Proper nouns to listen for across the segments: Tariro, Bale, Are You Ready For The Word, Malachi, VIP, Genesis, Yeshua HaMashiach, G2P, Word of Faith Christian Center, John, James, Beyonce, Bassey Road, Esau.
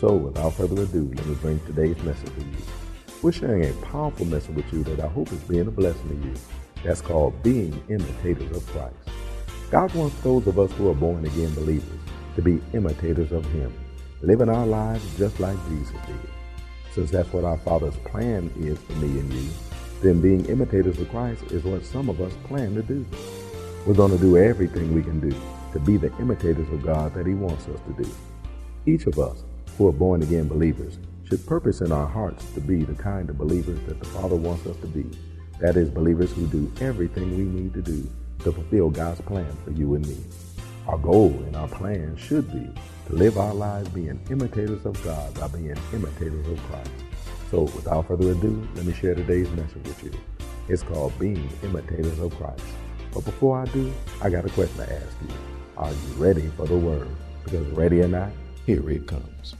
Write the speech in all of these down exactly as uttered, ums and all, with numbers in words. So, without further ado, let me bring today's message to you. We're sharing a powerful message with you that I hope is being a blessing to you. That's called being imitators of Christ. God wants those of us who are born-again believers to be imitators of Him, living our lives just like Jesus did. Since that's what our Father's plan is for me and you, then being imitators of Christ is what some of us plan to do. We're going to do everything we can do to be the imitators of God that He wants us to do. Each of us who are born-again believers should purpose in our hearts to be the kind of believers that the Father wants us to be. That is, believers who do everything we need to do to fulfill God's plan for you and me. Our goal and our plan should be to live our lives being imitators of God by being imitators of Christ. So without further ado, let me share today's message with you. It's called Being Imitators of Christ. But before I do, I got a question to ask you. Are you ready for the Word? Because ready or not, here it comes.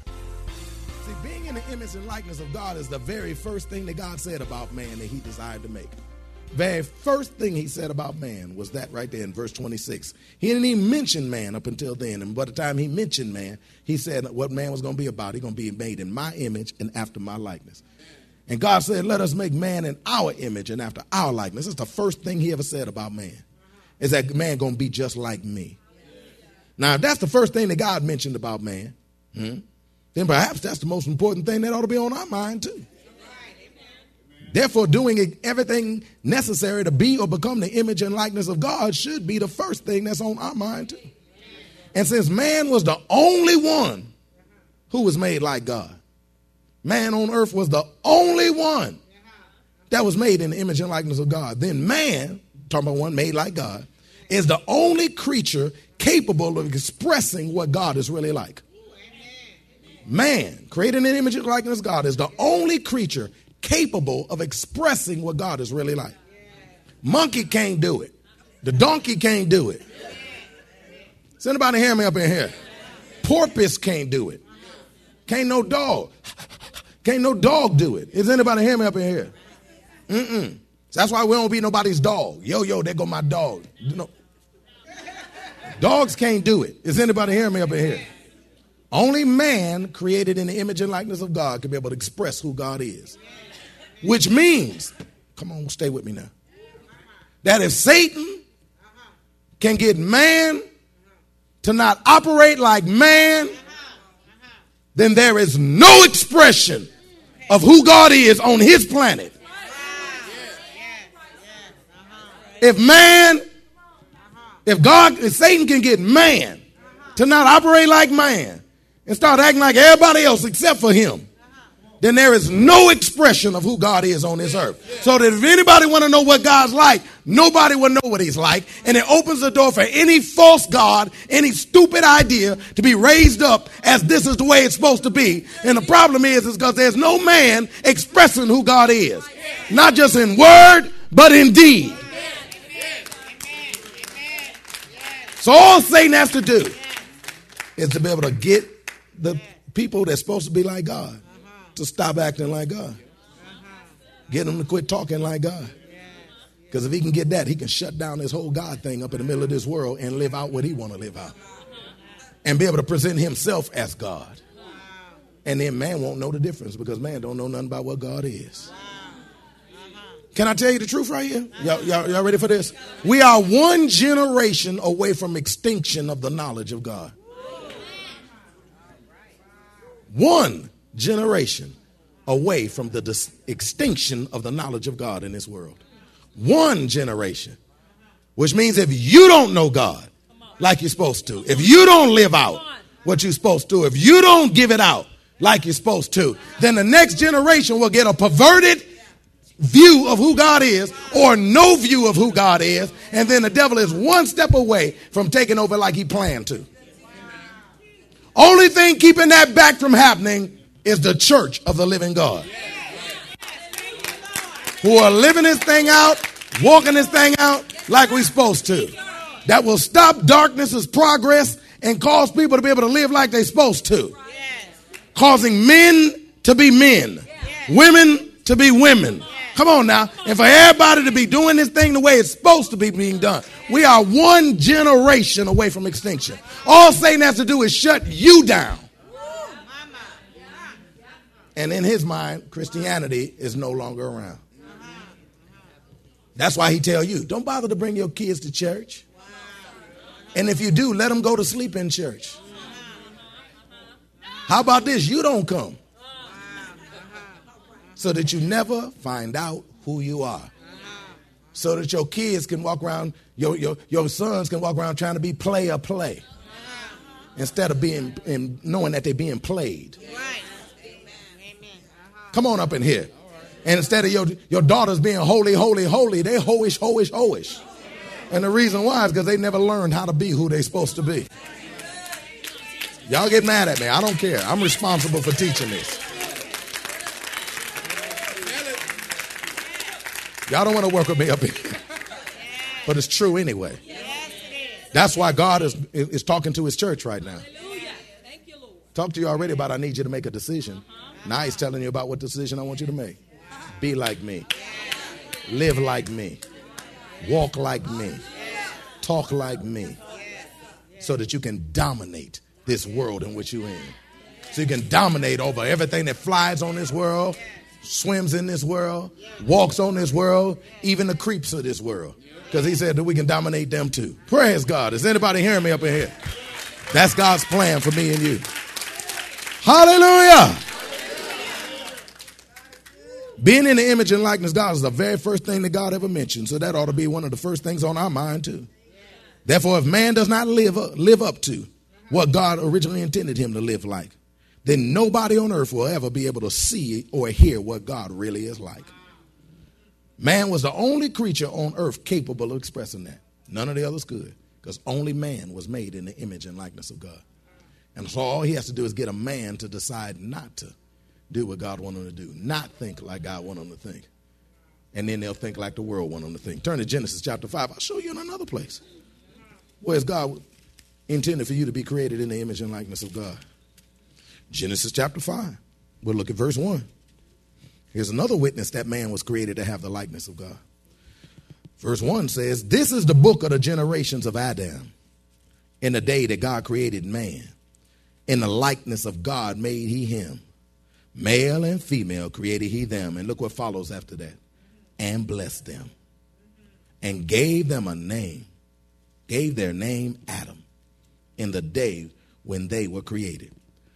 See, being in the image and likeness of God is the very first thing that God said about man that He desired to make. Very first thing He said about man was that right there in verse twenty-six. He didn't even mention man up until then. And by the time He mentioned man, He said what man was going to be about. He's going to be made in my image and after my likeness. And God said, let us make man in our image and after our likeness. That's the first thing He ever said about man, is that man going to be just like me. Now, if that's the first thing that God mentioned about man, hmm, then perhaps that's the most important thing that ought to be on our mind, too. Amen. Therefore, doing everything necessary to be or become the image and likeness of God should be the first thing that's on our mind, too. Amen. And since man was the only one who was made like God, man on earth was the only one that was made in the image and likeness of God, then man, talking about one made like God, is the only creature capable of expressing what God is really like. Man, created in the image and likeness of God, is the only creature capable of expressing what God is really like. Monkey can't do it. The donkey can't do it. Does anybody hear me up in here? Porpoise can't do it. Can't no dog. Can't no dog do it. Is anybody hear me up in here? Mm-mm. So that's why we don't be nobody's dog. Yo, yo, there go my dog. No. Dogs can't do it. Is anybody hearing me up in here? Only man created in the image and likeness of God can be able to express who God is. Which means, come on, stay with me now, that if Satan can get man to not operate like man, then there is no expression of who God is on his planet. If man If God, if Satan can get man to not operate like man and start acting like everybody else except for him, then there is no expression of who God is on this earth. So that if anybody want to know what God's like, nobody will know what he's like. And it opens the door for any false god, any stupid idea to be raised up as this is the way it's supposed to be. And the problem is, is because there's no man expressing who God is, not just in word, but in deed. So all Satan has to do is to be able to get the people that's supposed to be like God to stop acting like God. Get them to quit talking like God. Because if he can get that, he can shut down this whole God thing up in the middle of this world and live out what he want to live out. And be able to present himself as God. And then man won't know the difference because man don't know nothing about what God is. Can I tell you the truth right here? Y'all, y'all, y'all ready for this? We are one generation away from extinction of the knowledge of God. one generation away from the dis- extinction of the knowledge of God in this world. One generation. Which means if you don't know God like you're supposed to, if you don't live out what you're supposed to, if you don't give it out like you're supposed to, then the next generation will get a perverted view of who God is or no view of who God is. And then the devil is one step away from taking over like he planned to. Only thing keeping that back from happening is the church of the living God, who are living this thing out, walking this thing out like we're supposed to. That will stop darkness's progress and cause people to be able to live like they're supposed to. Causing men to be men, women to be women. Come on now. And for everybody to be doing this thing the way it's supposed to be being done. We are one generation away from extinction. All Satan has to do is shut you down. And in his mind, Christianity is no longer around. That's why he tell you, don't bother to bring your kids to church. And if you do, let them go to sleep in church. How about this? You don't come. So that you never find out who you are. So that your kids can walk around, your, your, your sons can walk around trying to be play or play. Instead of being and knowing that they're being played. Come on up in here. And instead of your, your daughters being holy, holy, holy, they hoish, hoish, hoish. And the reason why is because they never learned how to be who they're supposed to be. Y'all get mad at me. I don't care. I'm responsible for teaching this. Y'all don't want to work with me up here. But it's true anyway. That's why God is, is talking to his church right now. Talked to you already about I need you to make a decision. Now he's telling you about what decision I want you to make. Be like me. Live like me. Walk like me. Talk like me. So that you can dominate this world in which you're in. So you can dominate over everything that flies on this world, swims in this world, walks on this world, even the creeps of this world. Because he said that we can dominate them too. Praise God. Is anybody hearing me up in here? That's God's plan for me and you. Hallelujah. Being in the image and likeness of God is the very first thing that God ever mentioned. So that ought to be one of the first things on our mind too. Therefore, if man does not live up, live up to what God originally intended him to live like, then nobody on earth will ever be able to see or hear what God really is like. Man was the only creature on earth capable of expressing that. None of the others could, because only man was made in the image and likeness of God. And so all he has to do is get a man to decide not to do what God wanted them to do, not think like God wanted them to think. And then they'll think like the world wanted them to think. Turn to Genesis chapter five. I'll show you in another place where God intended for you to be created in the image and likeness of God. Genesis chapter five. We'll look at verse one. Here's another witness that man was created to have the likeness of God. Verse one says, this is the book of the generations of Adam, in the day that God created man. In the likeness of God made he him. Male and female created he them. And look what follows after that. And blessed them. And gave them a name. Gave their name Adam. In the day when they were created.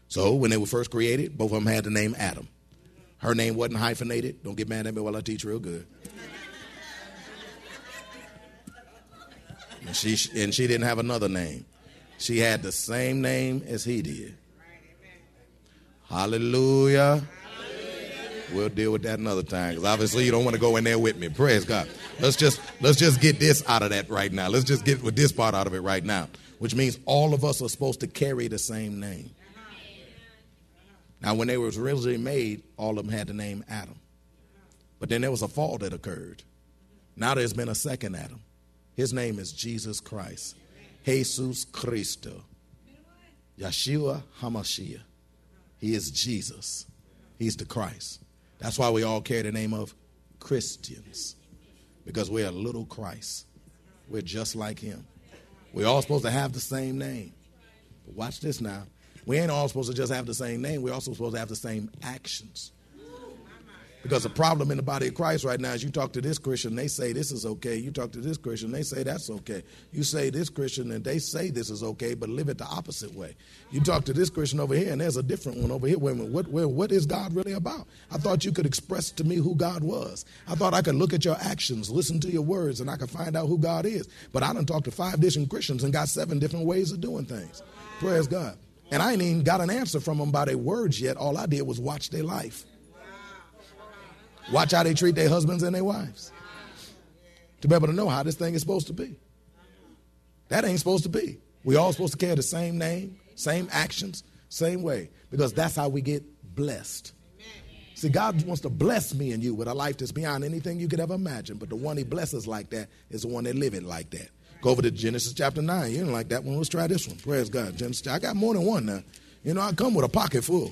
So when they were first created, both of them had the name Adam. Her name wasn't hyphenated. Don't get mad at me while I teach real good. And she, and she didn't have another name. She had the same name as he did. Hallelujah. Hallelujah. We'll deal with that another time, because obviously you don't want to go in there with me. Praise God. Let's just let's just get this out of that right now. Let's just get with this part out of it right now, which means all of us are supposed to carry the same name. Now, when they were originally made, all of them had the name Adam. But then there was a fall that occurred. Now there's been a second Adam. His name is Jesus Christ. Jesus Cristo. Yeshua HaMashiach. He is Jesus. He's the Christ. That's why we all carry the name of Christians. Because we're a little Christ. We're just like him. We're all supposed to have the same name. But watch this now. We ain't all supposed to just have the same name. We're also supposed to have the same actions. Because the problem in the body of Christ right now is you talk to this Christian, they say this is okay. You talk to this Christian, they say that's okay. You say this Christian and they say this is okay, but live it the opposite way. You talk to this Christian over here and there's a different one over here. Wait a minute, what, where, what is God really about? I thought you could express to me who God was. I thought I could look at your actions, listen to your words, and I could find out who God is. But I done talked to five different Christians and got seven different ways of doing things. Praise God. And I ain't even got an answer from them by their words yet. All I did was watch their life. Watch how they treat their husbands and their wives. To be able to know how this thing is supposed to be. That ain't supposed to be. We all supposed to carry the same name, same actions, same way. Because that's how we get blessed. See, God wants to bless me and you with a life that's beyond anything you could ever imagine. But the one he blesses like that is the one that live it like that. Go over to Genesis chapter nine. You didn't like that one. Let's try this one. Praise God. Genesis. I got more than one now. You know, I come with a pocket full.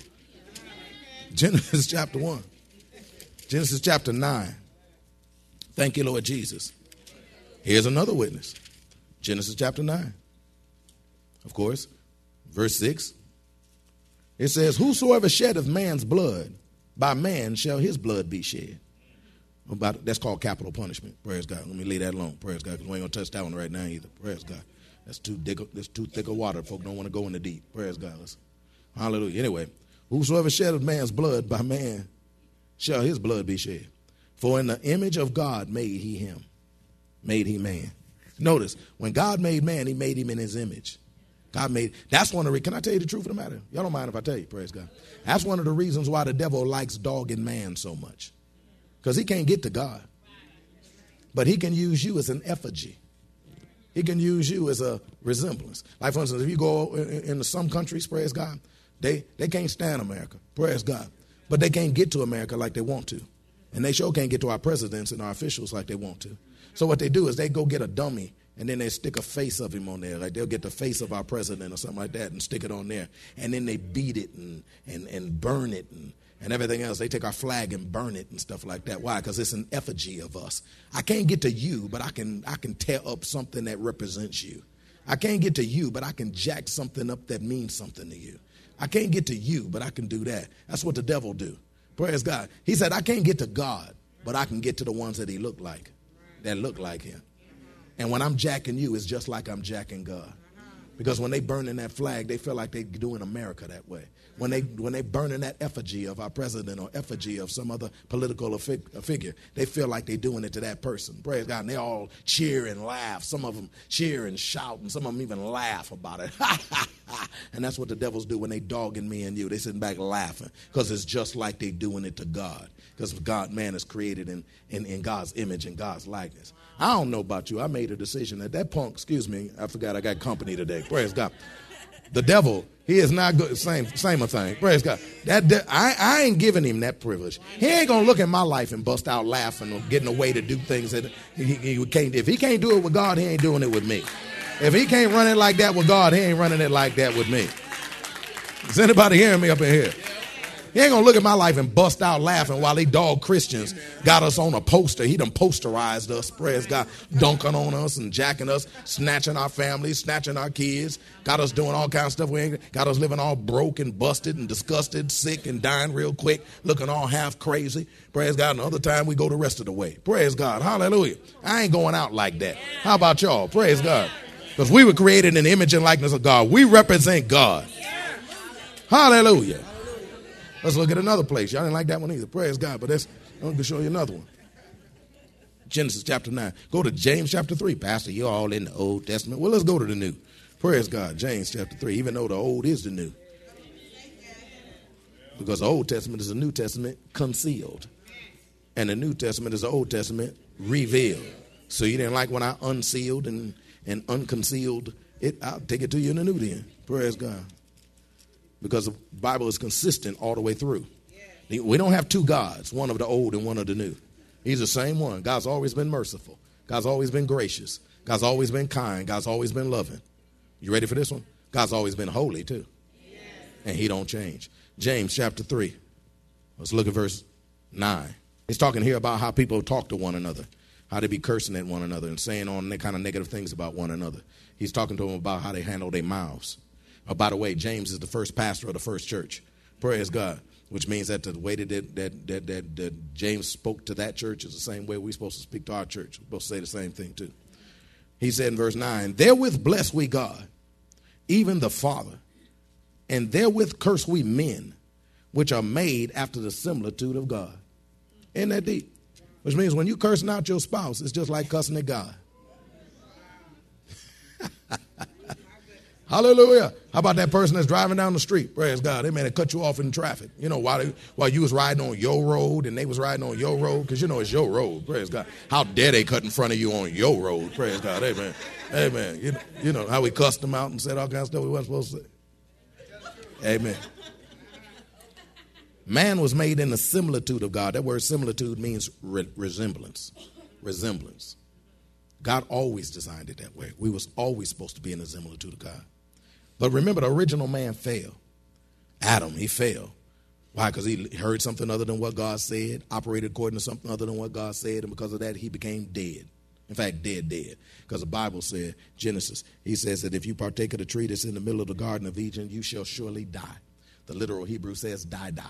Genesis chapter one. Genesis chapter nine. Thank you, Lord Jesus. Here's another witness. Genesis chapter nine. Of course, verse six. It says, whosoever sheddeth man's blood, by man shall his blood be shed. About, that's called capital punishment. Praise God. Let me leave that alone. Praise God. Because we ain't going to touch that one right now either. Praise God. That's too thick, that's too thick of water. Folk don't want to go in the deep. Praise God. Let's, hallelujah. Anyway, whosoever sheddeth man's blood, by man shall his blood be shed. For in the image of God made he him. Made he man. Notice, when God made man, he made him in his image. God made, that's one of the, can I tell you the truth of the matter? Y'all don't mind if I tell you, praise God. That's one of the reasons why the devil likes dogging man so much. Because he can't get to God. But he can use you as an effigy. He can use you as a resemblance. Like, for instance, if you go into some countries, praise God, they, they can't stand America, praise God. But they can't get to America like they want to. And they sure can't get to our presidents and our officials like they want to. So what they do is they go get a dummy, and then they stick a face of him on there. Like they'll get the face of our president or something like that and stick it on there. And then they beat it and, and, and burn it and And everything else. They take our flag and burn it and stuff like that. Why? Because it's an effigy of us. I can't get to you, but I can I can tear up something that represents you. I can't get to you, but I can jack something up that means something to you. I can't get to you, but I can do that. That's what the devil do. Praise God. He said, I can't get to God, but I can get to the ones that he look like, that look like him. And when I'm jacking you, it's just like I'm jacking God. Because when they burning that flag, they feel like they're doing America that way. When they when they burning that effigy of our president or effigy of some other political fig- figure, they feel like they're doing it to that person. Praise God. And they all cheer and laugh. Some of them cheer and shout, and some of them even laugh about it. And that's what the devils do when they dogging me and you. They sitting back laughing because it's just like they doing it to God. Because God, man is created in, in, in God's image and God's likeness. I don't know about you. I made a decision that that punk, excuse me, I forgot I got company today. Praise God. The devil, he is not good. Same, same thing. Praise God. That de- I, I ain't giving him that privilege. He ain't gonna look at my life and bust out laughing or getting away to do things that he, he can't. If he can't do it with God, he ain't doing it with me. If he can't run it like that with God, he ain't running it like that with me. Is anybody hearing me up in here? He ain't gonna look at my life and bust out laughing while they dog Christians got us on a poster. He done posterized us, praise God, dunking on us and jacking us, snatching our families, snatching our kids, got us doing all kinds of stuff. We ain't, got us living all broke and busted and disgusted, sick and dying real quick, looking all half crazy. Praise God. And the other time we go the rest of the way. Praise God. Hallelujah. I ain't going out like that. How about y'all? Praise God. Because we were created in the image and likeness of God. We represent God. Hallelujah. Let's look at another place. Y'all didn't like that one either. Praise God. But that's, I'm going to show you another one. Genesis chapter nine. Go to James chapter three. Pastor, you're all in the Old Testament. Well, let's go to the New. Praise God. James chapter three. Even though the Old is the New. Because the Old Testament is the New Testament concealed. And the New Testament is the Old Testament revealed. So you didn't like when I unsealed and, and unconcealed it. I'll take it to you in the New then. Praise God. Because the Bible is consistent all the way through. We don't have two gods, one of the old and one of the new. He's the same one. God's always been merciful. God's always been gracious. God's always been kind. God's always been loving. You ready for this one? God's always been holy too. And he don't change. James chapter three. Let's look at verse nine. He's talking here about how people talk to one another. How they be cursing at one another and saying all kind of negative things about one another. He's talking to them about how they handle their mouths. Oh, by the way, James is the first pastor of the first church. Praise God. which means that the way that, that, that, that, that James spoke to that church is the same way we're supposed to speak to our church. We're supposed to say the same thing too. He said in verse nine, therewith bless we God, even the Father, and therewith curse we men, which are made after the similitude of God. Isn't that deep? Which means when you cursing out your spouse, it's just like cussing at God. Hallelujah. How about that person that's driving down the street? Praise God. They may have cut you off in traffic. You know, while, they, while you was riding on your road and they was riding on your road, because you know it's your road. Praise God. How dare they cut in front of you on your road? Praise God. Amen. Amen. You, you know how we cussed them out and said all kinds of stuff we weren't supposed to say. Amen. Man was made in the similitude of God. That word similitude means re- resemblance. Resemblance. God always designed it that way. We was always supposed to be in the similitude of God. But remember, the original man failed. Adam, he failed. Why? Because he heard something other than what God said, operated according to something other than what God said, and because of that, he became dead. In fact, dead, dead. Because the Bible said, Genesis, he says that if you partake of the tree that's in the middle of the Garden of Eden, you shall surely die. The literal Hebrew says die, die,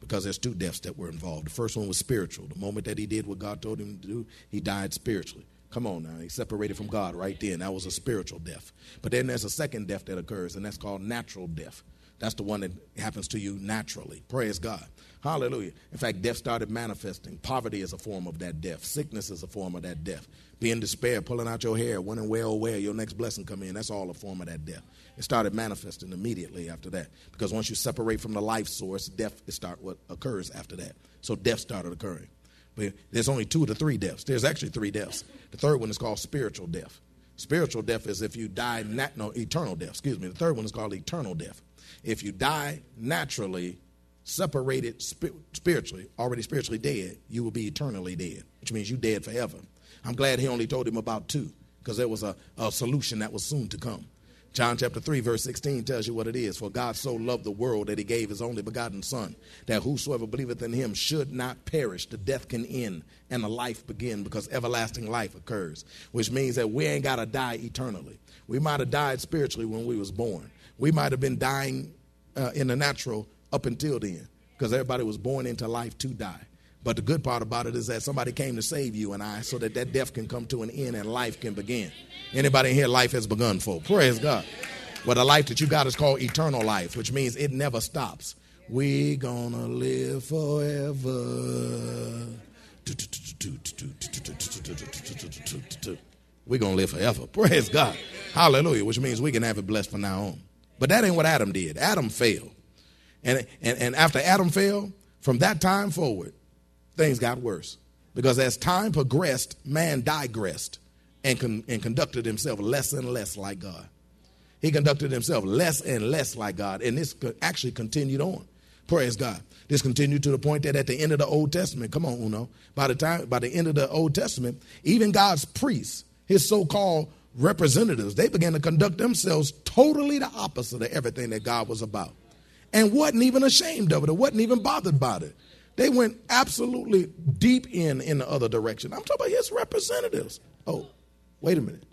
because there's two deaths that were involved. The first one was spiritual. The moment that he did what God told him to do, he died spiritually. Come on now. He separated from God right then. That was a spiritual death. But then there's a second death that occurs, and that's called natural death. That's the one that happens to you naturally. Praise God. Hallelujah. In fact, death started manifesting. Poverty is a form of that death. Sickness is a form of that death. Being in despair, pulling out your hair, wondering where, oh, where your next blessing come in. That's all a form of that death. It started manifesting immediately after that. Because once you separate from the life source, death is start what occurs after that. So death started occurring. But there's only two to three deaths. There's actually three deaths. The third one is called spiritual death. Spiritual death is if you die, nat- no, eternal death, excuse me. The third one is called eternal death. If you die naturally, separated sp- spiritually, already spiritually dead, you will be eternally dead, which means you dead forever. I'm glad he only told him about two, because there was a, a solution that was soon to come. John chapter three, verse sixteen tells you what it is. For God so loved the world that he gave his only begotten son, that whosoever believeth in him should not perish. The death can end and the life begin, because everlasting life occurs, which means that we ain't got to die eternally. We might have died spiritually when we was born. We might have been dying uh, in the natural up until then, because everybody was born into life to die. But the good part about it is that somebody came to save you and I, so that that death can come to an end and life can begin. Anybody in here life has begun for? Praise God. But the life that you got is called eternal life, which means it never stops. We gonna live forever. We gonna live forever. Praise God. Hallelujah. Which means we can have it blessed from now on. But that ain't what Adam did. Adam failed. And, and, and after Adam fell, from that time forward, things got worse, because as time progressed, man digressed and, con- and conducted himself less and less like God. He conducted himself less and less like God, and this actually continued on. Praise God. This continued to the point that at the end of the Old Testament, come on, Uno, by the time, by the end of the Old Testament, even God's priests, his so-called representatives, they began to conduct themselves totally the opposite of everything that God was about, and wasn't even ashamed of it or wasn't even bothered by it. They went absolutely deep in in the other direction. I'm talking about his representatives. Oh, wait a minute.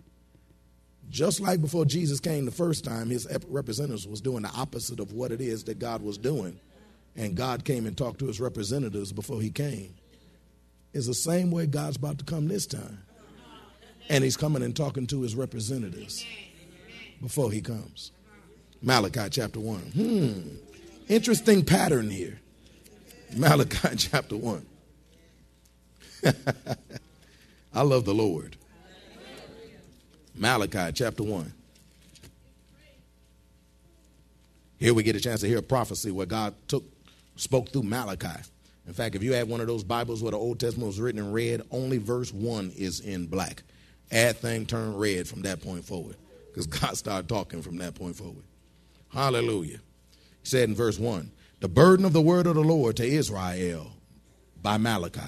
Just like before Jesus came the first time, his representatives was doing the opposite of what it is that God was doing. And God came and talked to his representatives before he came. It's the same way God's about to come this time. And he's coming and talking to his representatives before he comes. Malachi chapter one. Hmm. Interesting pattern here. Malachi chapter one. I love the Lord. Malachi chapter one. Here we get a chance to hear a prophecy where God took, spoke through Malachi. In fact, if you had one of those Bibles where the Old Testament was written in red, only verse one is in black. Add thing turned red from that point forward, because God started talking from that point forward. Hallelujah. He said in verse one, the burden of the word of the Lord to Israel by Malachi.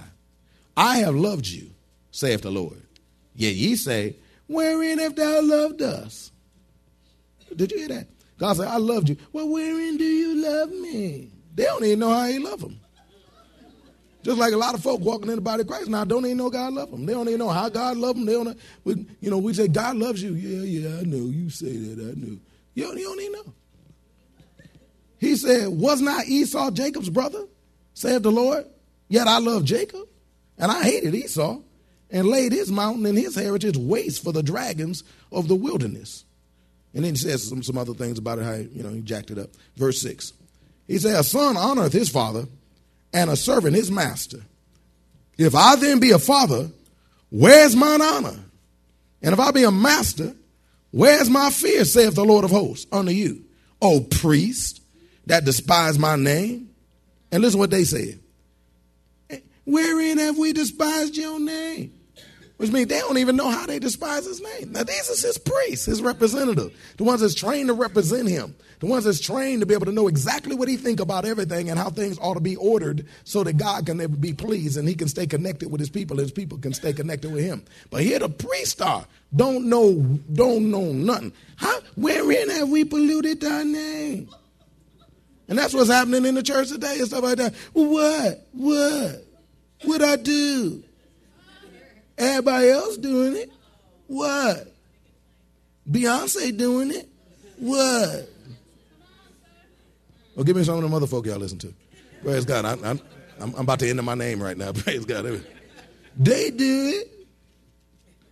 I have loved you, saith the Lord. Yet ye say, wherein have thou loved us? Did you hear that? God said, I loved you. Well, wherein do you love me? They don't even know how he loved them. Just like a lot of folk walking in the body of Christ now don't even know God loved them. They don't even know how God loved them. They don't know, we, you know, we say, God loves you. Yeah, yeah, I know. You say that, I know. You don't, you don't even know. He said, was not Esau Jacob's brother, said the Lord? Yet I love Jacob, and I hated Esau, and laid his mountain and his heritage waste for the dragons of the wilderness. And then he says some, some other things about it, how you know, he jacked it up. Verse six, he said, a son honoreth his father, and a servant his master. If I then be a father, where's mine honor? And if I be a master, where's my fear, saith the Lord of hosts, unto you, O priests that despise my name? And listen what they said. Wherein have we despised your name? Which means they don't even know how they despise his name. Now, these is his priests, his representative, the ones that's trained to represent him, the ones that's trained to be able to know exactly what he think about everything and how things ought to be ordered so that God can never be pleased and he can stay connected with his people and his people can stay connected with him. But here the priests are, don't know, don't know nothing. How, wherein have we polluted thy name? And that's what's happening in the church today and stuff like that. What? What? What I do? Everybody else doing it. What? Beyonce doing it. What? Well, give me some of them other folk y'all listen to. Praise God. I, I'm, I'm about to enter my name right now. Praise God. They do it.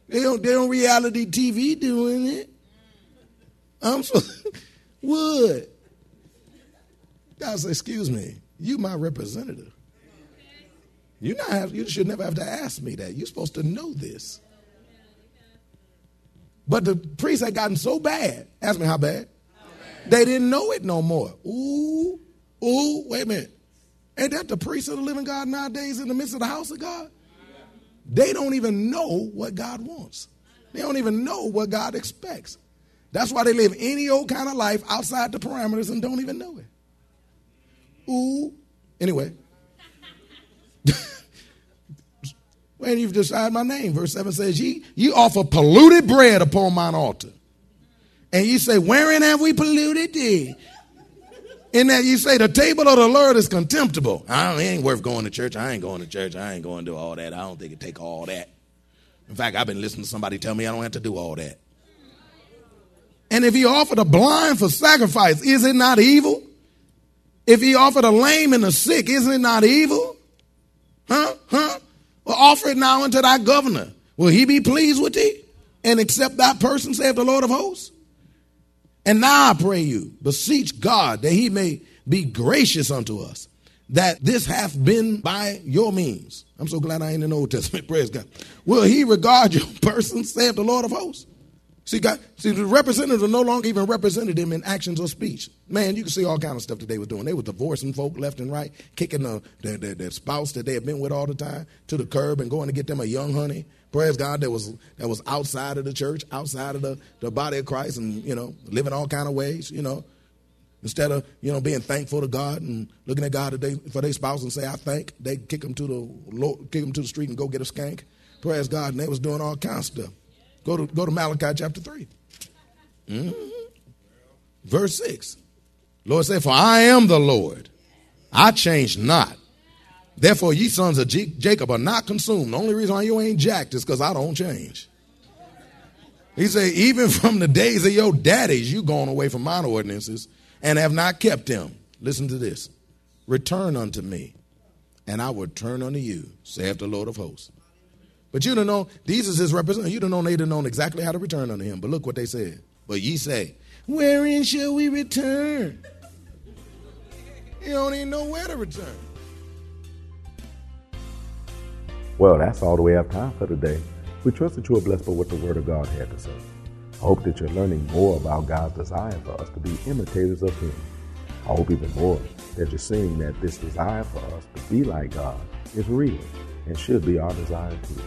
They don't, they don't reality T V doing it. I'm so, what? God said, excuse me, you my representative. You not have, you should never have to ask me that. You're supposed to know this. But the priests had gotten so bad. Ask me how bad. How bad? They didn't know it no more. Ooh, ooh, wait a minute. Ain't that the priests of the living God nowadays in the midst of the house of God? Yeah. They don't even know what God wants. They don't even know what God expects. That's why they live any old kind of life outside the parameters and don't even know it. Ooh, anyway. When you've decided my name, verse seven says, ye, ye offer polluted bread upon mine altar. And ye say, wherein have we polluted thee? And that ye say, the table of the Lord is contemptible. I ain't worth going to church. I ain't going to church. I ain't going to do all that. I don't think it take all that. In fact, I've been listening to somebody tell me I don't have to do all that. And if he offer the blind for sacrifice, is it not evil? If he offer the lame and the sick, isn't it not evil? Huh? Huh? Well, offer it now unto thy governor. Will he be pleased with thee and accept thy person, saith the Lord of hosts? And now I pray you, beseech God that he may be gracious unto us, that this hath been by your means. I'm so glad I ain't in the Old Testament. Praise God. Will he regard your person, saith the Lord of hosts? See, God, see, the representatives no longer even represented him in actions or speech. Man, you can see all kind of stuff that they were doing. They were divorcing folk left and right, kicking the, their, their, their spouse that they had been with all the time to the curb and going to get them a young honey. Praise God, that was that was outside of the church, outside of the, the body of Christ, and, you know, living all kind of ways, you know. Instead of, you know, being thankful to God and looking at God today for their spouse and say, I thank, they kick them to the kick them to the street and go get a skank. Praise God, and they was doing all kinds of stuff. Go to go to Malachi chapter three. Mm-hmm. Verse six. Lord said, for I am the Lord. I change not. Therefore, ye sons of G- Jacob are not consumed. The only reason why you ain't jacked is because I don't change. He said, even from the days of your daddies, you gone away from mine ordinances and have not kept them. Listen to this. Return unto me, and I will turn unto you, saith the Lord of hosts. But you don't know, these is his representatives. You don't know, they didn't know exactly how to return unto him. But look what they said. But ye say, wherein shall we return? You don't even know where to return. Well, that's all the way up time for today. We trust that you are blessed by what the Word of God had to say. I hope that you're learning more about God's desire for us to be imitators of him. I hope even more that you're seeing that this desire for us to be like God is real and should be our desire too.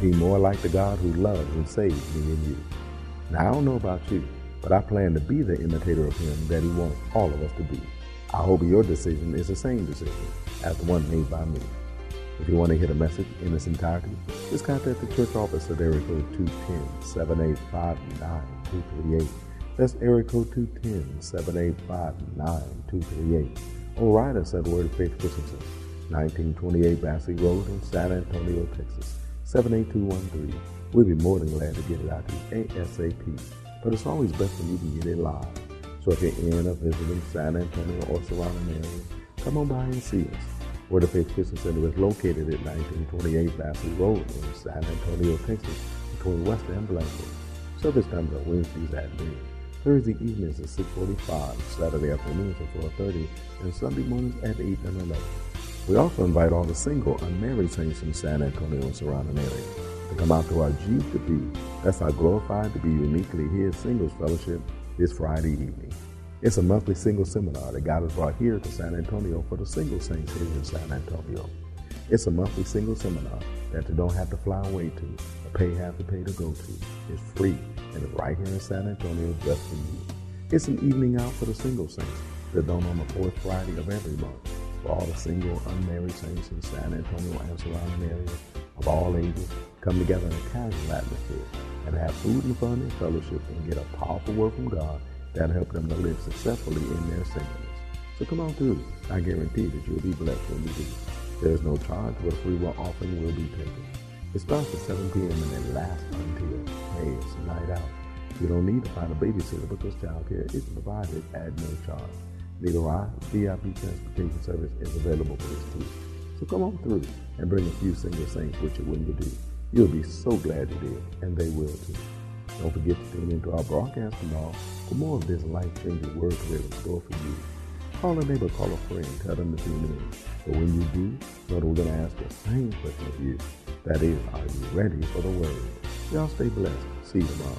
Be more like the God who loves and saves me and you. Now, I don't know about you, but I plan to be the imitator of him that he wants all of us to be. I hope your decision is the same decision as the one made by me. If you want to hear the message in its entirety, just contact the church office at area code two one zero, seven eight five, nine two three eight. That's area code two one zero, seven eight five, nine two three eight. Or write us at Word of Faith Christian Center, nineteen twenty-eight Bassey Road in San Antonio, Texas, seven eight two one three. We'd be more than glad to get it out to you ASAP, but it's always best when you can get it live. So if you're in or visiting San Antonio or surrounding areas, come on by and see us. Word of Faith Christian Center is located at nineteen twenty-eight Bassey Road in San Antonio, Texas, between West and Blanford. Service times are Wednesdays at noon, Thursday evenings at six forty-five, Saturday afternoons at four thirty, and Sunday mornings at eight and eleven. We also invite all the single, unmarried saints from San Antonio and surrounding areas to come out to our G two P. That's our Glorified to be Uniquely His Singles Fellowship this Friday evening. It's a monthly single seminar that God has brought here to San Antonio for the single saints here in San Antonio. It's a monthly single seminar that you don't have to fly away to or pay half the pay to go to. It's free and it's right here in San Antonio just for you. It's an evening out for the single saints that don't on the fourth Friday of every month. For all the single, unmarried saints in San Antonio and surrounding areas of all ages, come together in a casual atmosphere and have food and fun and fellowship and get a powerful word from God that'll help them to live successfully in their singleness. So come on through. I guarantee that you'll be blessed when you do. There's no charge, but a free will offering will be taken. It starts at seven p.m. and it lasts until, hey, it's a night out. You don't need to find a babysitter because childcare is provided at no charge. Neither I, V I P transportation service is available for this too. So come on through and bring a few single saints with you when you do. You'll be so glad you did, and they will too. Don't forget to tune into our broadcast tomorrow for more of this life-changing word we have in store for you. Call a neighbor, call a friend, tell them to tune in. But when you do, know we're going to ask the same question of you. That is, are you ready for the word? Y'all stay blessed. See you tomorrow.